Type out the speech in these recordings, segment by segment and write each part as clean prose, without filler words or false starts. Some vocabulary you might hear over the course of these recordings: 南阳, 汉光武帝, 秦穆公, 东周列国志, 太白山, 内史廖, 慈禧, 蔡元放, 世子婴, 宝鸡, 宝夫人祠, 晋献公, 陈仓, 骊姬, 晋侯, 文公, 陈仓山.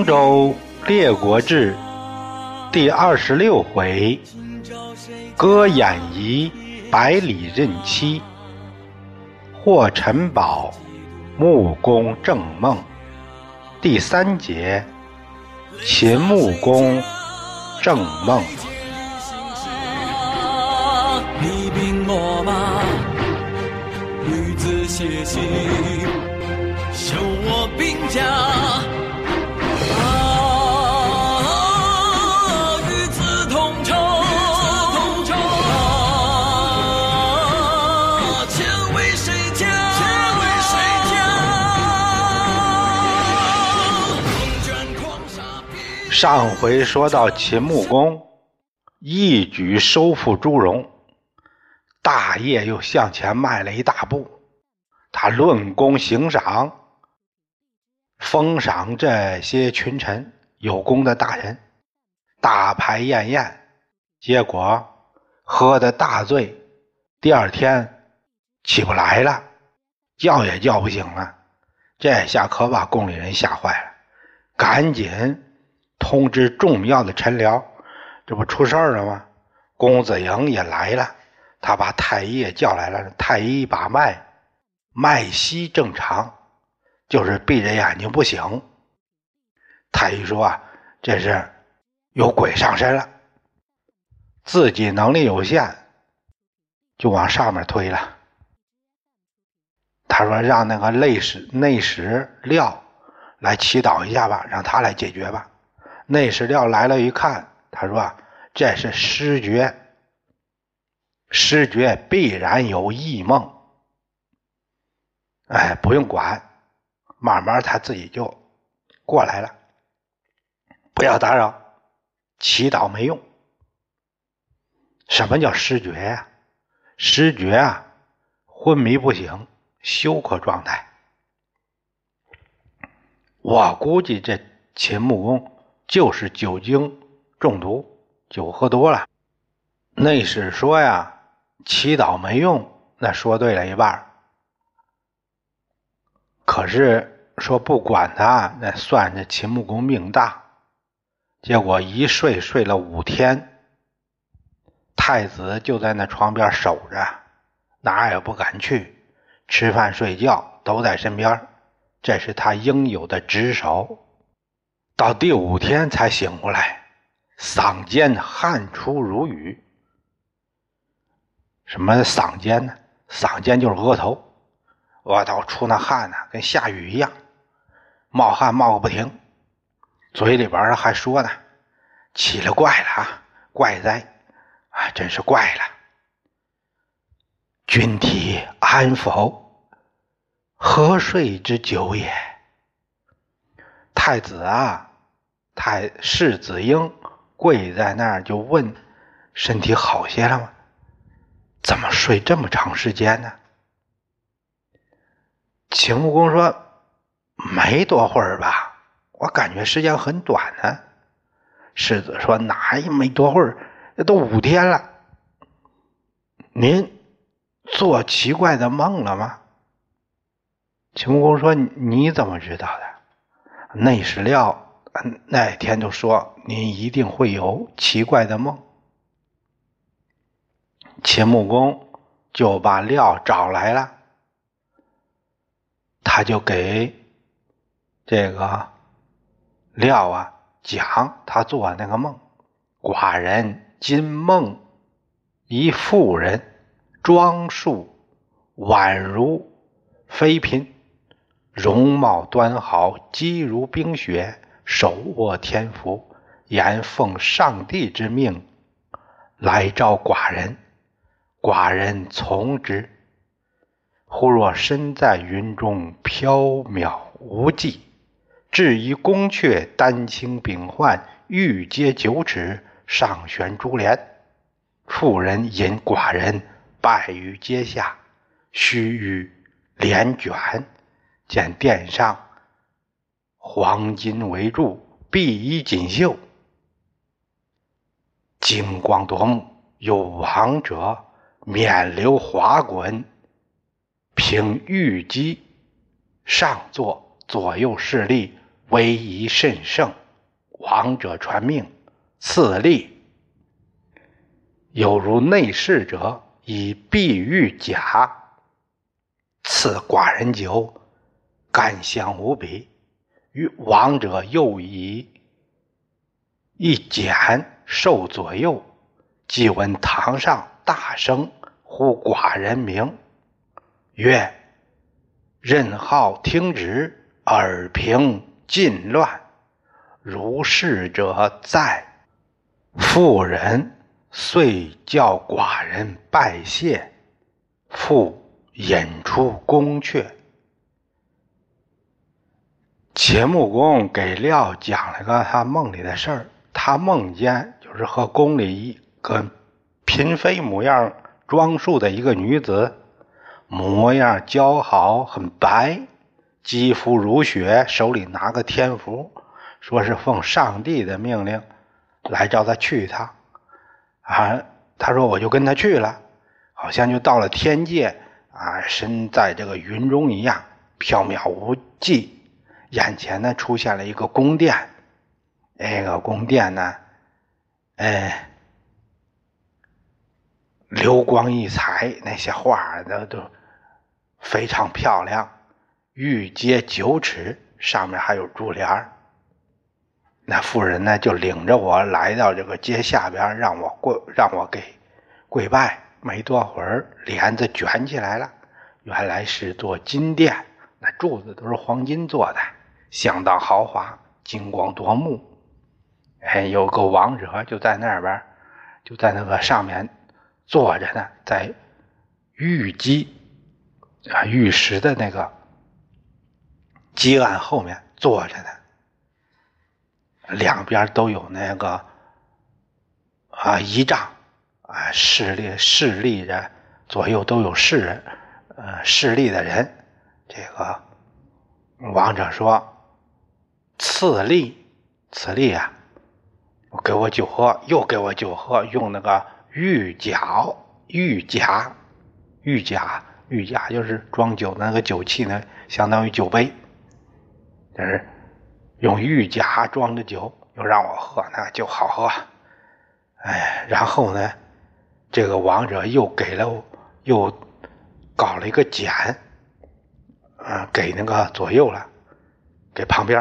东周列国志第26回，歌演仪百里任妻，获陈宝穆公正梦。第3节，秦穆公正梦。你病我吗？女子写信，受我病假。啊，与子同仇，啊，钱为谁家？上回说到秦穆公一举收复诸戎，大业又向前迈了一大步。他论功行赏，封赏这些群臣，有功的大臣，大排宴宴，结果喝得大醉，第二天起不来了，叫也叫不醒了。这下可把宫里人吓坏了，赶紧通知重要的臣僚，这不出事了吗？公子嬴也来了，他把太医也叫来了。太医把脉息正常，就是闭着眼睛不醒。太医说啊，这是有鬼上身了，自己能力有限，就往上面推了。他说让那个内史廖来祈祷一下吧，让他来解决吧。内史廖来了一看，他说啊，这是失觉，失觉必然有异梦。哎，不用管，慢慢他自己就过来了，不要打扰，祈祷没用。什么叫失觉呀？失觉啊，昏迷不醒，休克状态。我估计这秦穆公就是酒精中毒，酒喝多了。内史说呀，祈祷没用，那说对了一半。可是说不管他，那算是秦穆公命大。结果一睡睡了5天，太子就在那床边守着，哪也不敢去，吃饭睡觉都在身边，这是他应有的职守。到第5天才醒过来，嗓尖汗出如雨。什么嗓尖呢？嗓尖就是额头。我倒出那汗呢、啊，跟下雨一样，冒汗冒个不停，嘴里边还说呢，奇了怪了啊，怪哉啊，真是怪了。君体安否？何睡之久也？太子啊，世子婴跪在那儿就问，身体好些了吗？怎么睡这么长时间呢？秦穆公说，没多会儿吧，我感觉时间很短呢、啊。世子说，哪也没多会儿，这都5天了。您做奇怪的梦了吗？秦穆公说，你怎么知道的？内史料那天就说，您一定会有奇怪的梦。秦穆公就把料找来了，他就给这个廖啊讲他做那个梦。寡人今梦一妇人，装束宛如妃嫔，容貌端好，肌如冰雪，手握天符，言奉上帝之命来召寡人，寡人从之。忽若身在云中，飘渺无际，至于宫阙，丹青秉幻，玉阶9尺，上悬珠帘。妇人引寡人拜于阶下，须臾帘卷，见殿上黄金围柱，碧衣锦绣，金光夺目，有往者冕旒滑滚，凭玉姬上座，左右侍立，威仪甚盛，王者传命，赐利。有如内侍者，以碧玉甲赐寡人酒，甘香无比。与王者又以一简受左右，即闻堂上大声呼寡人名，曰：任好听旨，耳平尽乱。如是者在，妇人遂叫寡人拜谢，复引出宫阙。秦穆公给廖讲了个他梦里的事儿，他梦见就是和宫里一个嫔妃模样装束的一个女子，模样姣好，很白，肌肤如雪，手里拿个天符，说是奉上帝的命令来叫他去一趟。啊，他说我就跟他去了，好像就到了天界啊，身在这个云中一样，缥缈无际。眼前呢出现了一个宫殿，那个宫殿呢，流光溢彩，那些画都非常漂亮，玉阶9尺，上面还有珠帘。那妇人呢就领着我来到这个阶下边，让我给跪拜。没多会儿帘子卷起来了，原来是座金殿，那柱子都是黄金做的，相当豪华，金光夺目。有个王者就在那边，就在那个上面坐着呢，在玉基啊玉石的那个基案后面坐着呢，两边都有那个仪仗啊，侍立着，左右都有侍立的人。这个王者说：“赐利，赐利啊！我给我酒喝，又给我酒喝，用那个玉甲就是装酒的那个酒器呢，相当于酒杯，就是。”用玉甲装着酒，又让我喝，那就好喝。然后呢，这个王者又搞了一个简，给那个左右了，给旁边，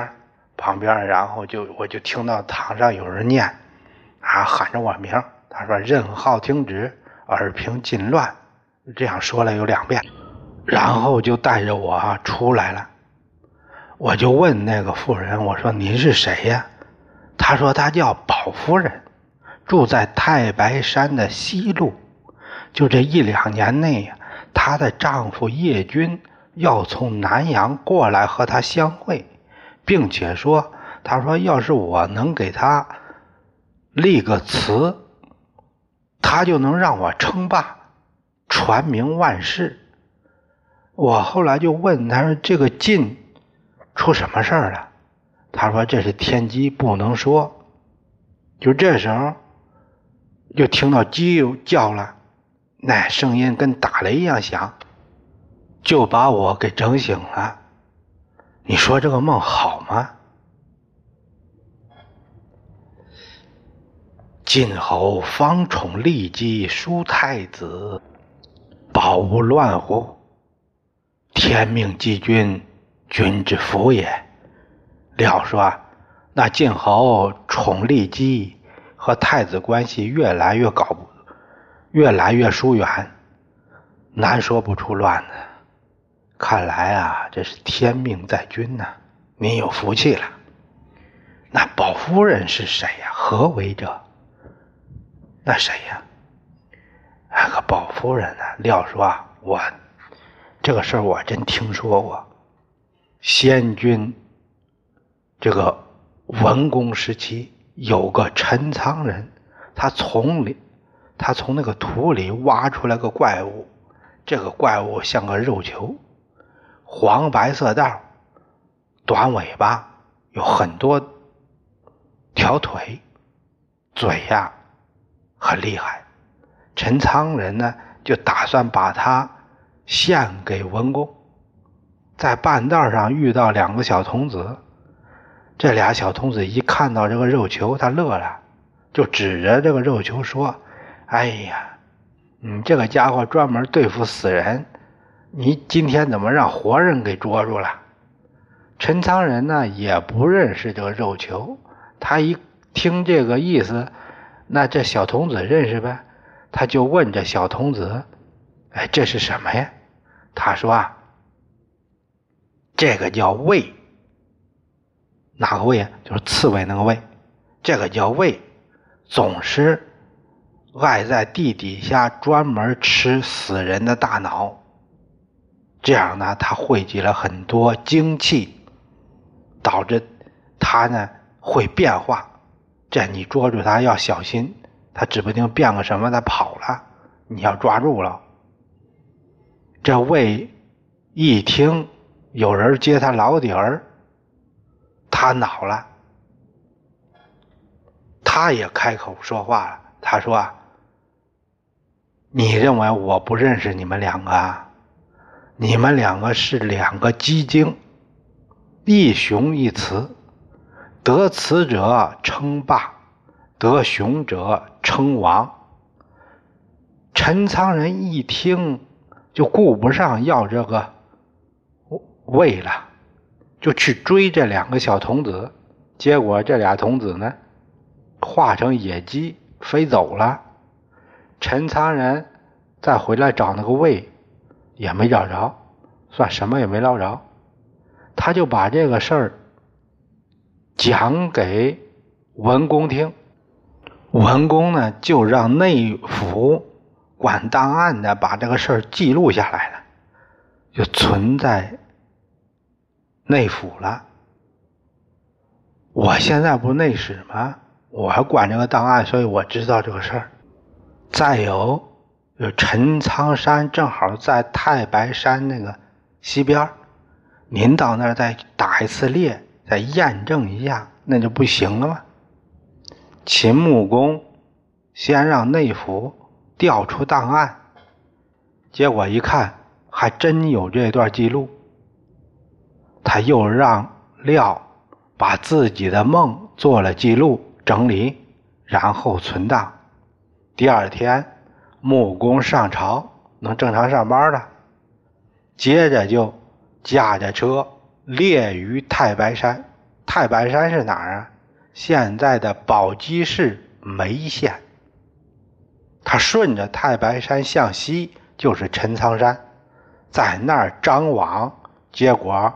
然后我就听到堂上有人念，喊着我名，他说：“任好听旨，耳平尽乱。”这样说了有2遍，然后就带着我出来了。我就问那个妇人，我说：“您是谁呀？”他说：“他叫宝夫人，住在太白山的西路。就这1-2年内，她的丈夫叶君要从南阳过来和她相会，并且说，他说要是我能给她立个祠，她就能让我称霸，传名万世。”我后来就问他说：“这个晋出什么事儿了？”他说：“这是天机，不能说。”就这时候，就听到鸡又叫了，那声音跟打雷一样响，就把我给整醒了。你说这个梦好吗？晋侯方宠骊姬叔太子，保无乱乎？天命姬君，君之福也。廖说：“那晋侯宠骊姬，和太子关系越来越疏远，难说不出乱呢。看来啊，这是天命在君呢。您有福气了。那宝夫人是谁呀？何为者？那谁呀？那个宝夫人呢？”廖说：“我这个事儿我真听说过。先君这个文公时期有个陈仓人，他从那个土里挖出来个怪物，这个怪物像个肉球，黄白色道，短尾巴，有很多条腿，嘴呀很厉害。陈仓人呢就打算把它献给文公，在半道上遇到2个小童子，这俩小童子一看到这个肉球，他乐了，就指着这个肉球说：“哎呀，你这个家伙专门对付死人，你今天怎么让活人给捉住了？”陈仓人呢也不认识这个肉球，他一听这个意思，那这小童子认识呗，他就问这小童子：“哎，这是什么呀？”他说啊，这个叫胃。哪个胃啊？就是刺猬那个胃。这个叫胃，总是爱在地底下专门吃死人的大脑。这样呢，他汇集了很多精气，导致他呢会变化。这你捉住他要小心，他指不定变个什么，他跑了，你要抓住了。这胃一听有人接他老底儿，他恼了，他也开口说话了。他说啊，你认为我不认识你们两个啊？你们两个是两个鸡精，一雄一雌，得雌者称霸，得雄者称王。陈仓人一听就顾不上要这个位了，就去追这两个小童子，结果这俩童子呢化成野鸡飞走了。陈仓人再回来找那个胃也没找着，算什么也没捞着。他就把这个事儿讲给文公听，文公呢就让内府管档案的把这个事儿记录下来了，就存在内府了。我现在不内史吗？我还管这个档案，所以我知道这个事儿。再有陈仓山正好在太白山那个西边，您到那儿再打一次猎，再验证一下，那就不行了吗？秦穆公先让内府调出档案，结果一看还真有这段记录。他又让廖把自己的梦做了记录整理，然后存档。第二天穆公上朝，能正常上班了。接着就驾着车猎于太白山。太白山是哪儿啊？现在的宝鸡市眉县。他顺着太白山向西就是陈仓山，在那儿张网，结果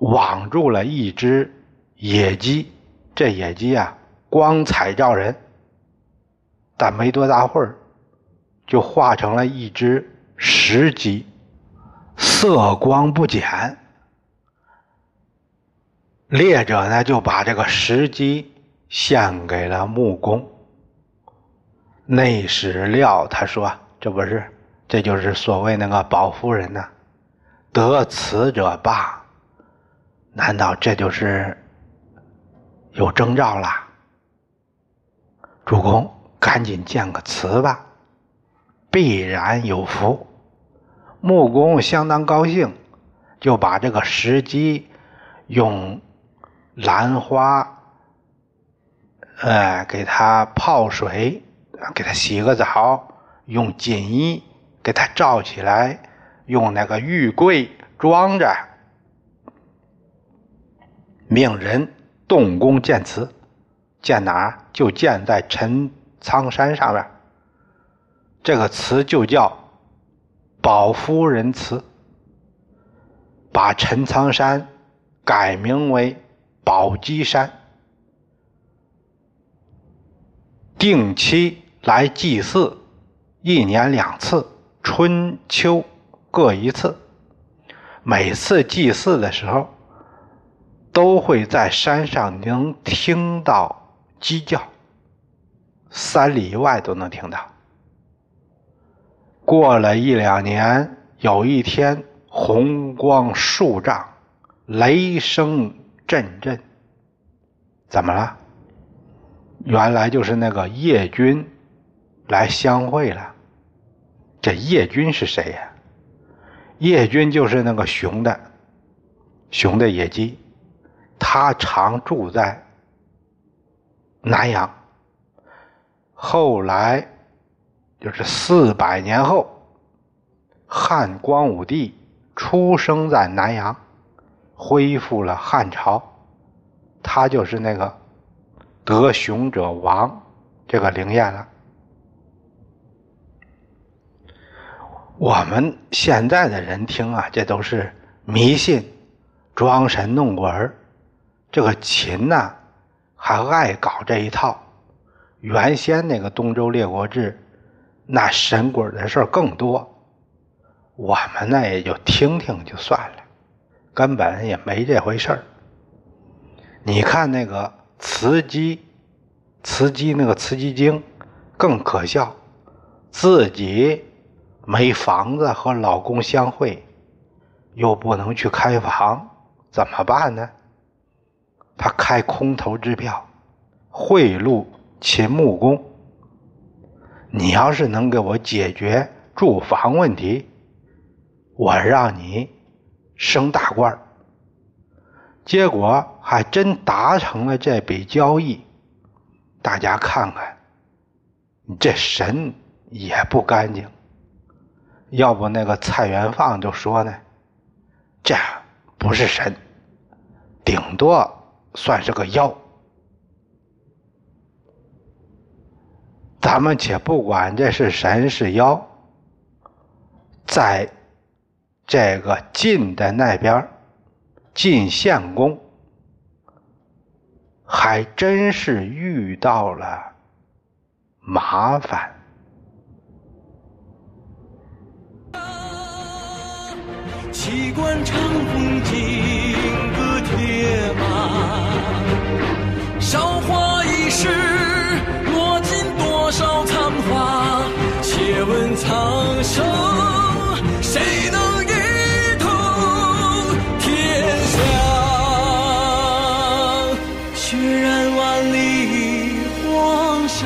网住了一只野鸡。这野鸡啊光彩照人，但没多大会儿就化成了一只石鸡，色光不减。猎者呢就把这个石鸡献给了穆公。内史料他说，这不是，这就是所谓那个宝夫人呢，得此者霸。难道这就是有征兆啦？主公赶紧建个祠吧，必然有福。穆公相当高兴，就把这个石鸡用兰花给它泡水，给它洗个澡，用锦衣给它罩起来，用那个玉柜装着，命人动工建祠。建哪儿？就建在陈仓山上面。这个祠就叫宝夫人祠，把陈仓山改名为宝鸡山，定期来祭祀，一年2次，春秋各1次。每次祭祀的时候都会在山上能听到鸡叫，3里以外都能听到。过了1-2年，有一天红光数丈，雷声阵阵。怎么了？原来就是那个叶军来相会了。这叶军是谁呀？叶军就是那个熊的野鸡。他常住在南阳。后来就是400年后，汉光武帝出生在南阳，恢复了汉朝。他就是那个得雄者王这个灵验了。我们现在的人听啊，这都是迷信，装神弄鬼儿。这个秦呢，还爱搞这一套。原先那个东周列国志，那神鬼的事儿更多。我们呢也就听听就算了，根本也没这回事儿。你看那个慈禧那个慈禧经更可笑，自己没房子和老公相会，又不能去开房，怎么办呢？他开空头支票贿赂秦穆公。你要是能给我解决住房问题，我让你升大官。结果还真达成了这笔交易。大家看看，这神也不干净。要不那个蔡元放就说呢，这不是神，顶多算是个妖。咱们且不管这是神是妖，在这个晋的那边，晋献公还真是遇到了麻烦。奇观长风景，歌铁马，韶华易逝，落尽多少残花。且问苍生，谁能一统天下？血染万里黄沙，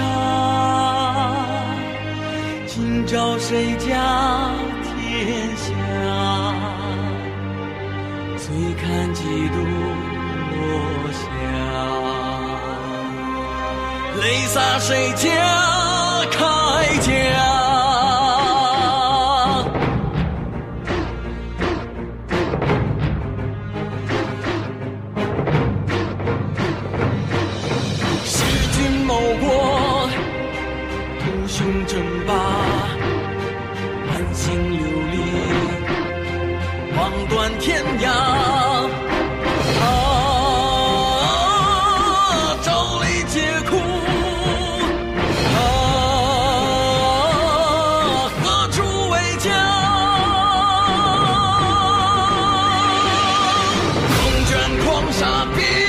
今朝谁家天下？醉看几度落霞，泪洒谁家铠甲？弑君谋国，图雄争霸，满心流离，望断天涯。傻逼！